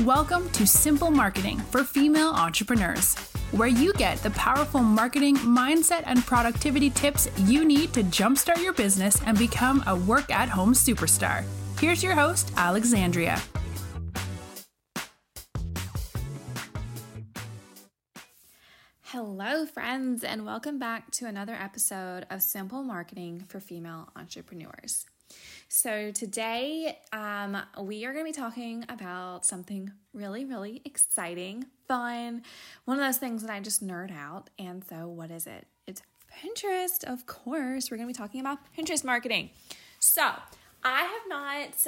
Welcome to Simple Marketing for Female Entrepreneurs, where you get the powerful marketing, mindset, and productivity tips you need to jumpstart your business and become a work-at-home superstar. Here's your host, Alexandria. Hello, friends, and welcome back to another episode of Simple Marketing for Female Entrepreneurs. So today we are going to be talking about something really, really exciting, fun, one of those things that I just nerd out. And so what is it? It's Pinterest, of course. We're going to be talking about Pinterest marketing. So I have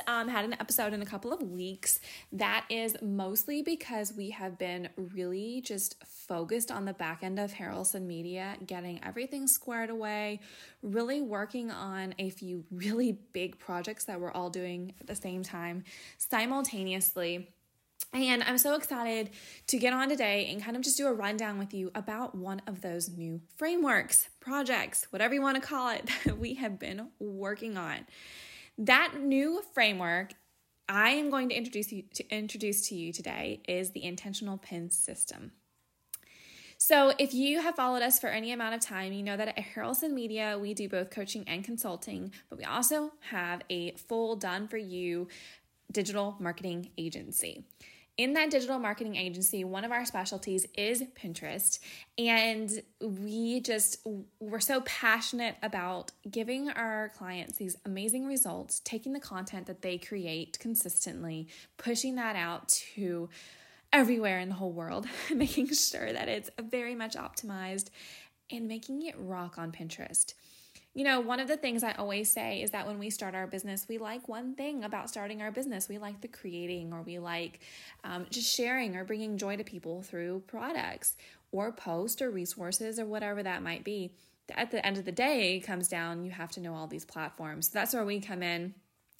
not had an episode in a couple of weeks. That is mostly because we have been really just focused on the back end of Harrelson Media, getting everything squared away, really working on a few really big projects that we're all doing at the same time, simultaneously. And I'm so excited to get on today and kind of just do a rundown with you about one of those new frameworks, projects, whatever you want to call it, that we have been working on. That new framework I am going to introduce to you today is the Intentional PIN system. So if you have followed us for any amount of time, you know that at Harrelson Media, we do both coaching and consulting, but we also have a full done-for-you digital marketing agency. In that digital marketing agency, one of our specialties is Pinterest, and we're so passionate about giving our clients these amazing results, taking the content that they create consistently, pushing that out to everywhere in the whole world, making sure that it's very much optimized and making it rock on Pinterest. You know, one of the things I always say is that when we start our business, we like one thing about starting our business. We like the creating, or we like just sharing or bringing joy to people through products or posts or resources or whatever that might be. At the end of the day, it comes down, you have to know all these platforms. So that's where we come in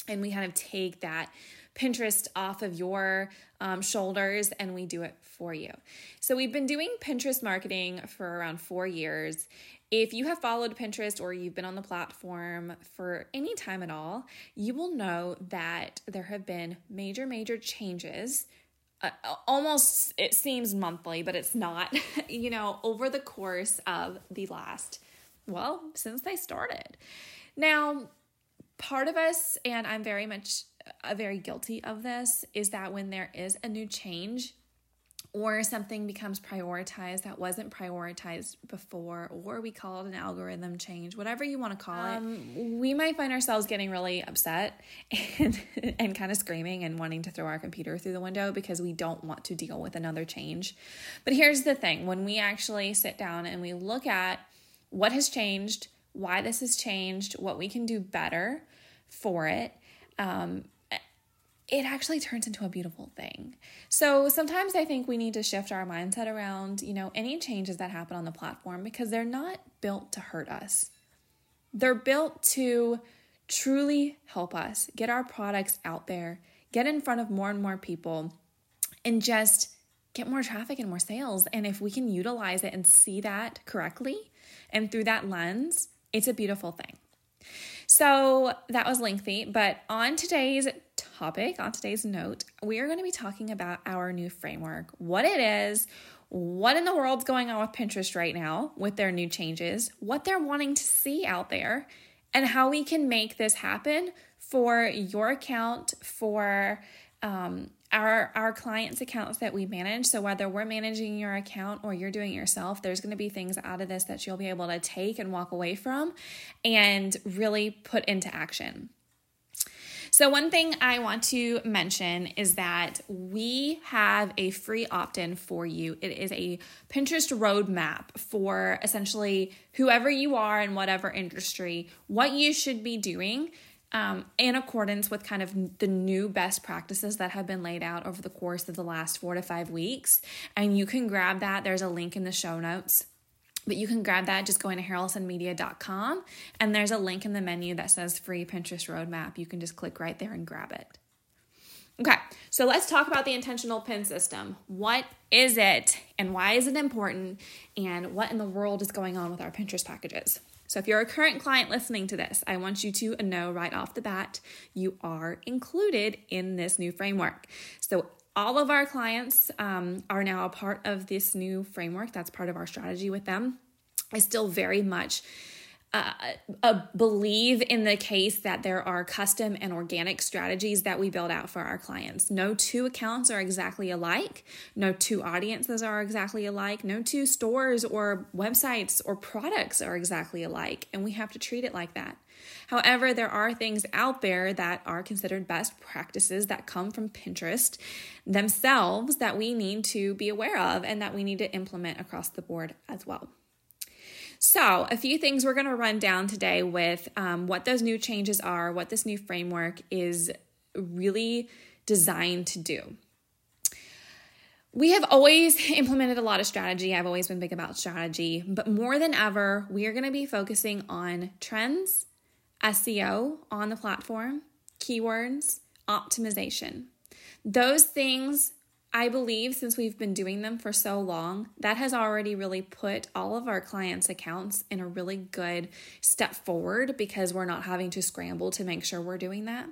and we kind of take that Pinterest off of your shoulders and we do it for you. So we've been doing Pinterest marketing for around 4 years. If you have followed Pinterest or you've been on the platform for any time at all, you will know that there have been major, major changes. Almost, it seems monthly, but it's not, you know, over the course of the last, since they started. Now, part of us, and I'm very guilty of this, is that when there is a new change, or something becomes prioritized that wasn't prioritized before, or we call it an algorithm change, whatever you want to call it, we might find ourselves getting really upset and kind of screaming and wanting to throw our computer through the window because we don't want to deal with another change. But here's the thing. When we actually sit down and we look at what has changed, why this has changed, what we can do better for it, it actually turns into a beautiful thing. So sometimes I think we need to shift our mindset around, you know, any changes that happen on the platform, because they're not built to hurt us. They're built to truly help us get our products out there, get in front of more and more people, and just get more traffic and more sales. And if we can utilize it and see that correctly and through that lens, it's a beautiful thing. So that was lengthy, but on today's topic, on today's note, we are going to be talking about our new framework, what it is, what in the world's going on with Pinterest right now with their new changes, what they're wanting to see out there, and how we can make this happen for your account, for our clients' accounts that we manage. So whether we're managing your account or you're doing it yourself, there's going to be things out of this that you'll be able to take and walk away from and really put into action. So one thing I want to mention is that we have a free opt-in for you. It is a Pinterest roadmap for essentially whoever you are in whatever industry, what you should be doing in accordance with kind of the new best practices that have been laid out over the course of the last 4 to 5 weeks. And you can grab that. There's a link in the show notes. But you can grab that just going to harrelsonmedia.com, and there's a link in the menu that says free Pinterest roadmap. You can just click right there and grab it. Okay, so let's talk about the intentional pin system. What is it and why is it important, and what in the world is going on with our Pinterest packages? So if you're a current client listening to this, I want you to know right off the bat, you are included in this new framework. So All of our clients are now a part of this new framework. That's part of our strategy with them. I still very much believe in the case that there are custom and organic strategies that we build out for our clients. No two accounts are exactly alike. No two audiences are exactly alike. No two stores or websites or products are exactly alike. And we have to treat it like that. However, there are things out there that are considered best practices that come from Pinterest themselves that we need to be aware of and that we need to implement across the board as well. So a few things we're going to run down today with what those new changes are, what this new framework is really designed to do. We have always implemented a lot of strategy. I've always been big about strategy, but more than ever, we are going to be focusing on trends, SEO on the platform, keywords, optimization. Those things, I believe, since we've been doing them for so long, that has already really put all of our clients' accounts in a really good step forward because we're not having to scramble to make sure we're doing that.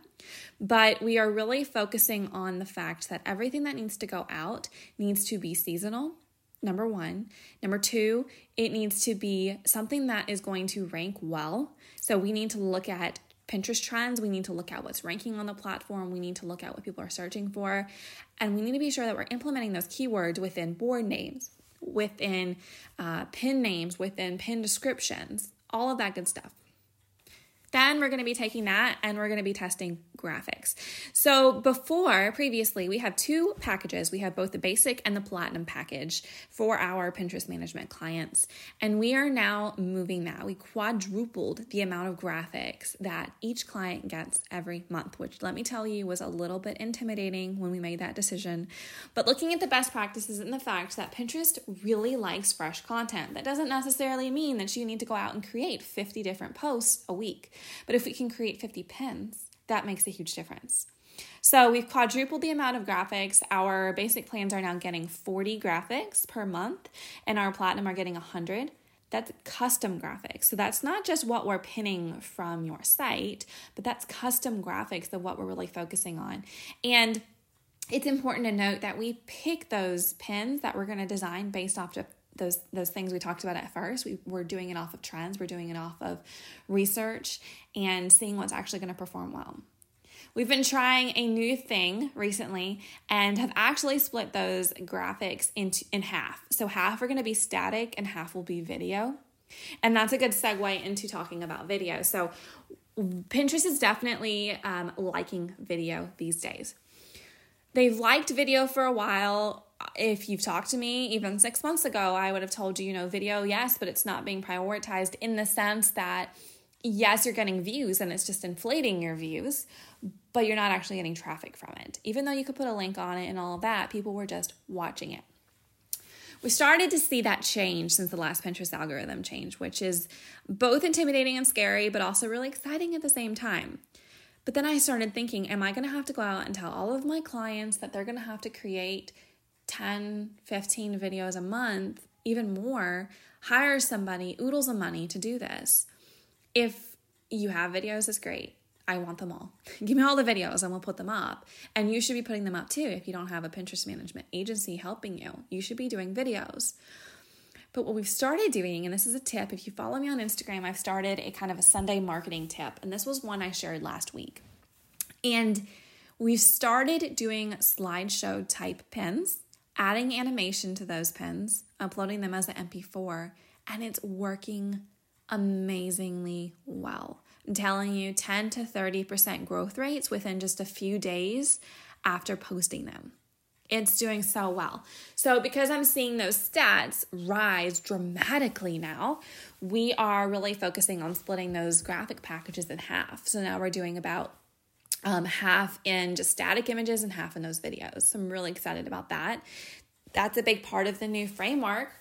But we are really focusing on the fact that everything that needs to go out needs to be seasonal, number one. Number two, it needs to be something that is going to rank well. So we need to look at Pinterest trends. We need to look at what's ranking on the platform. We need to look at what people are searching for. And we need to be sure that we're implementing those keywords within board names, within pin names, within pin descriptions, all of that good stuff. Then we're going to be taking that and we're going to be testing graphics. So previously, we have two packages. We have both the basic and the platinum package for our Pinterest management clients. And we are now moving that. We quadrupled the amount of graphics that each client gets every month, which let me tell you was a little bit intimidating when we made that decision. But looking at the best practices and the fact that Pinterest really likes fresh content, that doesn't necessarily mean that you need to go out and create 50 different posts a week. But if we can create 50 pins, that makes a huge difference. So we've quadrupled the amount of graphics. Our basic plans are now getting 40 graphics per month, and our platinum are getting 100. That's custom graphics. So that's not just what we're pinning from your site, but that's custom graphics of what we're really focusing on. And it's important to note that we pick those pins that we're going to design based off of those things we talked about at first. We're doing it off of trends. We're doing it off of research and seeing what's actually going to perform well. We've been trying a new thing recently and have actually split those graphics in half. So half are going to be static and half will be video. And that's a good segue into talking about video. So Pinterest is definitely liking video these days. They've liked video for a while. If you've talked to me even 6 months ago, I would have told you, video, yes, but it's not being prioritized in the sense that, yes, you're getting views and it's just inflating your views, but you're not actually getting traffic from it. Even though you could put a link on it and all of that, people were just watching it. We started to see that change since the last Pinterest algorithm change, which is both intimidating and scary, but also really exciting at the same time. But then I started thinking, am I going to have to go out and tell all of my clients that they're going to have to create 10, 15 videos a month, even more, hire somebody, oodles of money to do this? If you have videos, it's great. I want them all. Give me all the videos and we'll put them up. And you should be putting them up too. If you don't have a Pinterest management agency helping you, you should be doing videos. But what we've started doing, and this is a tip, if you follow me on Instagram, I've started a kind of a Sunday marketing tip. And this was one I shared last week. And we've started doing slideshow type pins, adding animation to those pins, uploading them as an MP4, and it's working amazingly well. I'm telling you, 10 to 30% growth rates within just a few days after posting them. It's doing so well. So because I'm seeing those stats rise dramatically now, we are really focusing on splitting those graphic packages in half. So now we're doing about half in just static images and half in those videos. So I'm really excited about that. That's a big part of the new framework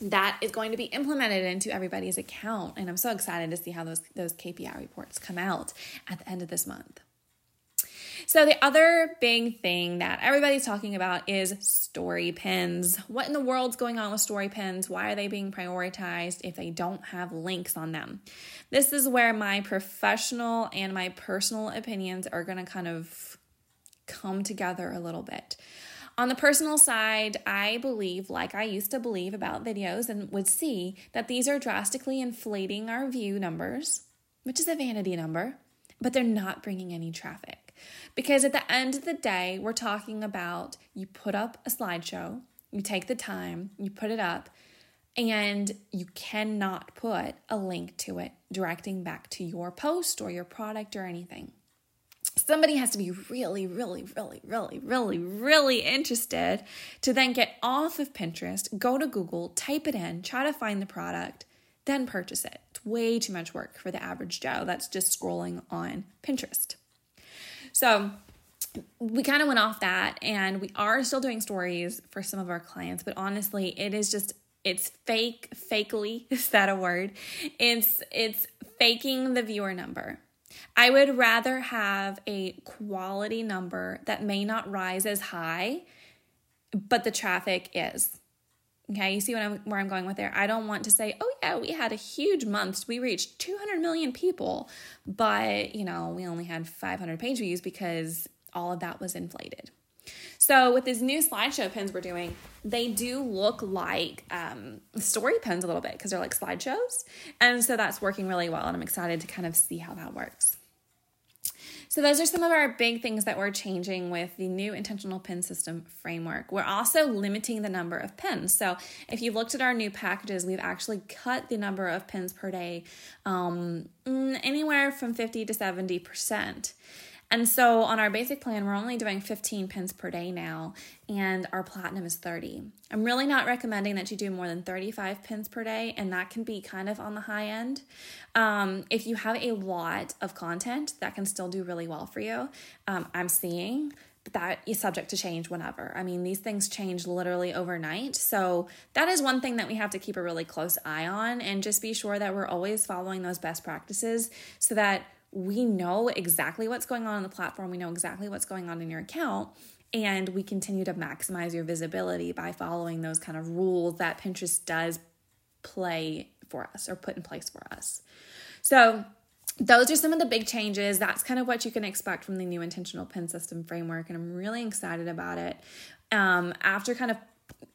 that is going to be implemented into everybody's account. And I'm so excited to see how those KPI reports come out at the end of this month. So the other big thing that everybody's talking about is story pins. What in the world's going on with story pins? Why are they being prioritized if they don't have links on them? This is where my professional and my personal opinions are going to kind of come together a little bit. On the personal side, I believe, like I used to believe about videos and would see, that these are drastically inflating our view numbers, which is a vanity number, but they're not bringing any traffic. Because at the end of the day, we're talking about you put up a slideshow, you take the time, you put it up, and you cannot put a link to it directing back to your post or your product or anything. Somebody has to be really, really, really, really, really, really interested to then get off of Pinterest, go to Google, type it in, try to find the product, then purchase it. It's way too much work for the average Joe that's just scrolling on Pinterest. So we kind of went off that, and we are still doing stories for some of our clients, but honestly, it is just, it's fake, fakely, is that a word? It's faking the viewer number. I would rather have a quality number that may not rise as high, but the traffic is. Okay, you see what where I'm going with there? I don't want to say, oh yeah, we had a huge month. We reached 200 million people, but you know, we only had 500 page views because all of that was inflated. So with these new slideshow pins we're doing, they do look like story pins a little bit because they're like slideshows. And so that's working really well, and I'm excited to kind of see how that works. So those are some of our big things that we're changing with the new Intentional PIN System framework. We're also limiting the number of pins. So if you've looked at our new packages, we've actually cut the number of pins per day anywhere from 50 to 70%. And so on our basic plan, we're only doing 15 pins per day now, and our platinum is 30. I'm really not recommending that you do more than 35 pins per day, and that can be kind of on the high end. If you have a lot of content, that can still do really well for you. I'm seeing, but that is subject to change whenever. I mean, these things change literally overnight. So that is one thing that we have to keep a really close eye on, and just be sure that we're always following those best practices so that we know exactly what's going on the platform. We know exactly what's going on in your account, and we continue to maximize your visibility by following those kind of rules that Pinterest does play for us or put in place for us. So those are some of the big changes. That's kind of what you can expect from the new Intentional PIN System framework, and I'm really excited about it. After kind of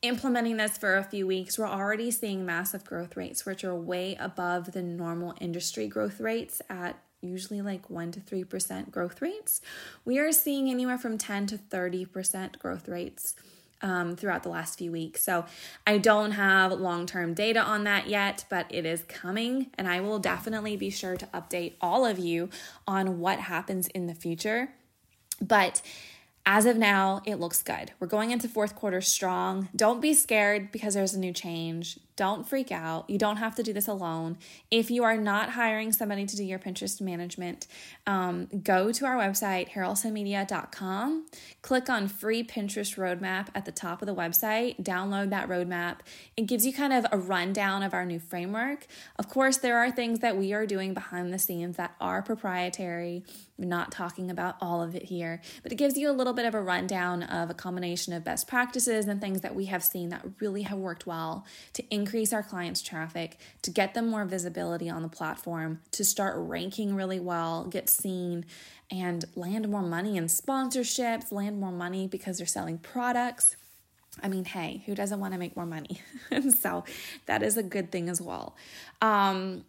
implementing this for a few weeks, we're already seeing massive growth rates, which are way above the normal industry growth rates at usually like 1% to 3% growth rates. We are seeing anywhere from 10 to 30% growth rates throughout the last few weeks. So I don't have long-term data on that yet, but it is coming, and I will definitely be sure to update all of you on what happens in the future. But as of now, it looks good. We're going into fourth quarter strong. Don't be scared because there's a new change. Don't freak out. You don't have to do this alone. If you are not hiring somebody to do your Pinterest management, go to our website, harrelsonmedia.com. Click on free Pinterest roadmap at the top of the website. Download that roadmap. It gives you kind of a rundown of our new framework. Of course, there are things that we are doing behind the scenes that are proprietary. We're not talking about all of it here, but it gives you a little bit of a rundown of a combination of best practices and things that we have seen that really have worked well to increase our clients' traffic, to get them more visibility on the platform, to start ranking really well, get seen, and land more money in sponsorships, land more money because they're selling products. I mean, hey, who doesn't want to make more money? So that is a good thing as well.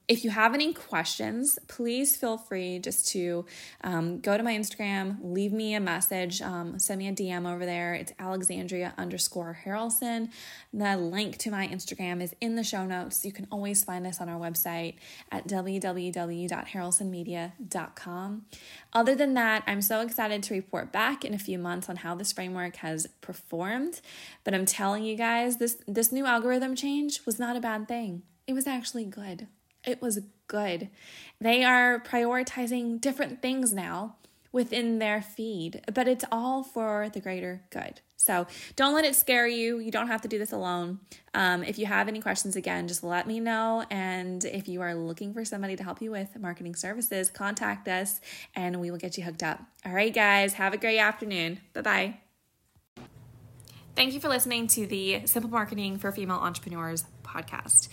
If you have any questions, please feel free just to go to my Instagram, leave me a message, send me a DM over there. It's Alexandria_Harrelson. The link to my Instagram is in the show notes. You can always find us on our website at www.harrelsonmedia.com. Other than that, I'm so excited to report back in a few months on how this framework has performed. But I'm telling you guys, this new algorithm change was not a bad thing. It was actually good. It was good. They are prioritizing different things now within their feed, but it's all for the greater good. So don't let it scare you. You don't have to do this alone. If you have any questions, again, just let me know. And if you are looking for somebody to help you with marketing services, contact us and we will get you hooked up. All right, guys, have a great afternoon. Bye-bye. Thank you for listening to the Simple Marketing for Female Entrepreneurs podcast.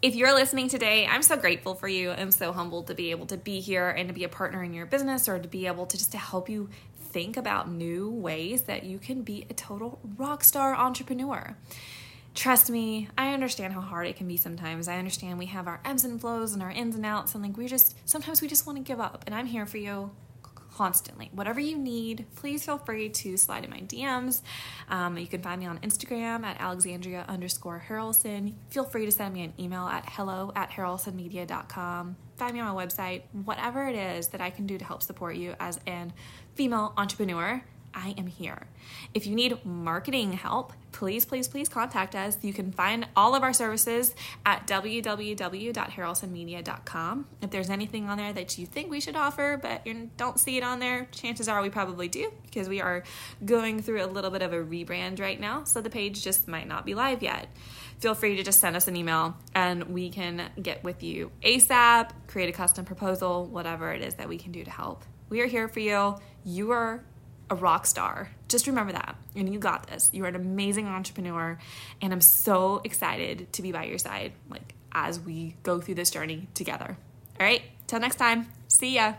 If you're listening today, I'm so grateful for you. I'm so humbled to be able to be here and to be a partner in your business, or to be able to just to help you think about new ways that you can be a total rock star entrepreneur. Trust me, I understand how hard it can be sometimes. I understand we have our ebbs and flows and our ins and outs, and like sometimes we just want to give up, and I'm here for you constantly. Whatever you need, please feel free to slide in my DMs. You can find me on Instagram at Alexandria_Harrelson. Feel free to send me an email at hello@harrelsonmedia.com. Find me on my website. Whatever it is that I can do to help support you as a female entrepreneur, I am here. If you need marketing help, please contact us. You can find all of our services at www.harrelsonmedia.com. If there's anything on there that you think we should offer, but you don't see it on there, chances are we probably do, because we are going through a little bit of a rebrand right now, so the page just might not be live yet. Feel free to just send us an email and we can get with you ASAP, create a custom proposal, whatever it is that we can do to help. We are here for you. You are a rock star. Just remember that. And you got this. You're an amazing entrepreneur, and I'm so excited to be by your side, as we go through this journey together. All right. Till next time. See ya.